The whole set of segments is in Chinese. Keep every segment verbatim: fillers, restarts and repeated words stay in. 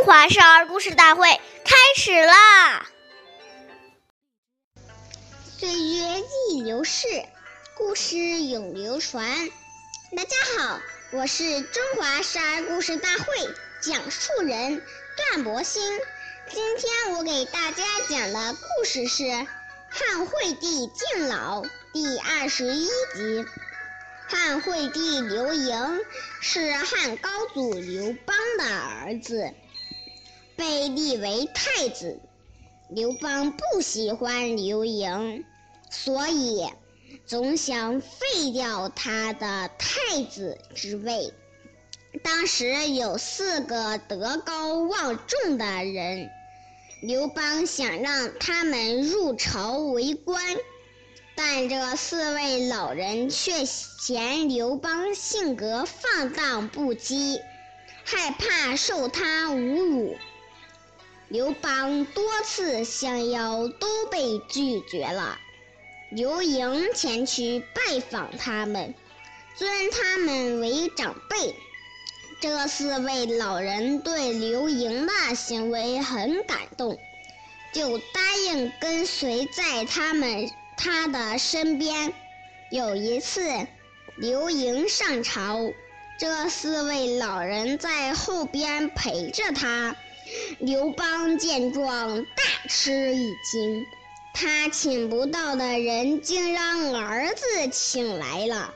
中华少儿故事大会开始啦！岁月易流逝，故事永流传。大家好，我是中华少儿故事大会讲述人段博鑫。今天我给大家讲的故事是汉惠帝敬老第二十一集。汉惠帝刘盈是汉高祖刘邦的儿子，被立为太子。刘邦不喜欢刘盈，所以总想废掉他的太子之位。当时有四个德高望重的人，刘邦想让他们入朝为官。但这四位老人却嫌刘邦性格放荡不羁，害怕受他侮辱。刘邦多次相邀都被拒绝了。刘盈前去拜访他们，尊他们为长辈。这四位老人对刘盈的行为很感动，就答应跟随在他们他的身边。有一次，刘盈上朝，这四位老人在后边陪着他。刘邦见状大吃一惊，他请不到的人竟让儿子请来了。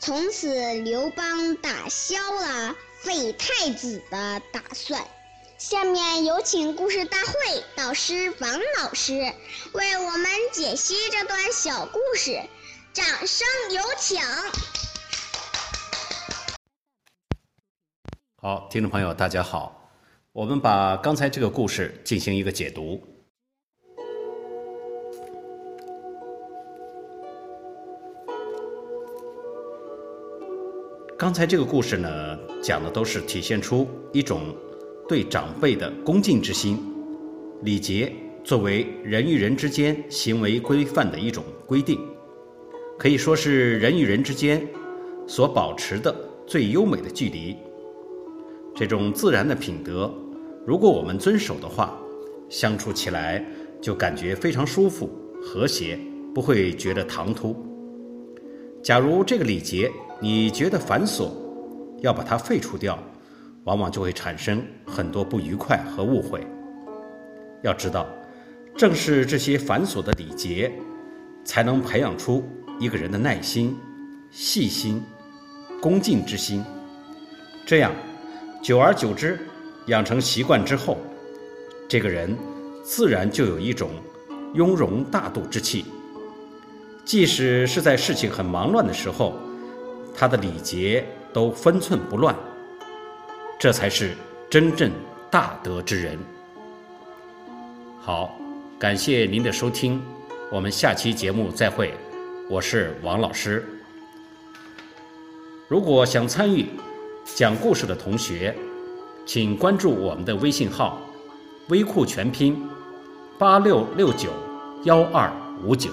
从此，刘邦打消了废太子的打算。下面有请故事大会导师王老师为我们解析这段小故事，掌声有请。好，听众朋友大家好，我们把刚才这个故事进行一个解读。刚才这个故事呢，讲的都是体现出一种对长辈的恭敬之心，礼节作为人与人之间行为规范的一种规定，可以说是人与人之间所保持的最优美的距离。这种自然的品德，如果我们遵守的话，相处起来就感觉非常舒服和谐，不会觉得唐突。假如这个礼节你觉得繁琐，要把它废除掉，往往就会产生很多不愉快和误会。要知道，正是这些繁琐的礼节，才能培养出一个人的耐心、细心、恭敬之心。这样，久而久之，养成习惯之后，这个人自然就有一种雍容大度之气。即使是在事情很忙乱的时候，他的礼节都分寸不乱。这才是真正大德之人。好，感谢您的收听，我们下期节目再会，我是王老师。如果想参与讲故事的同学，请关注我们的微信号，微库全拼八六六九一二五九。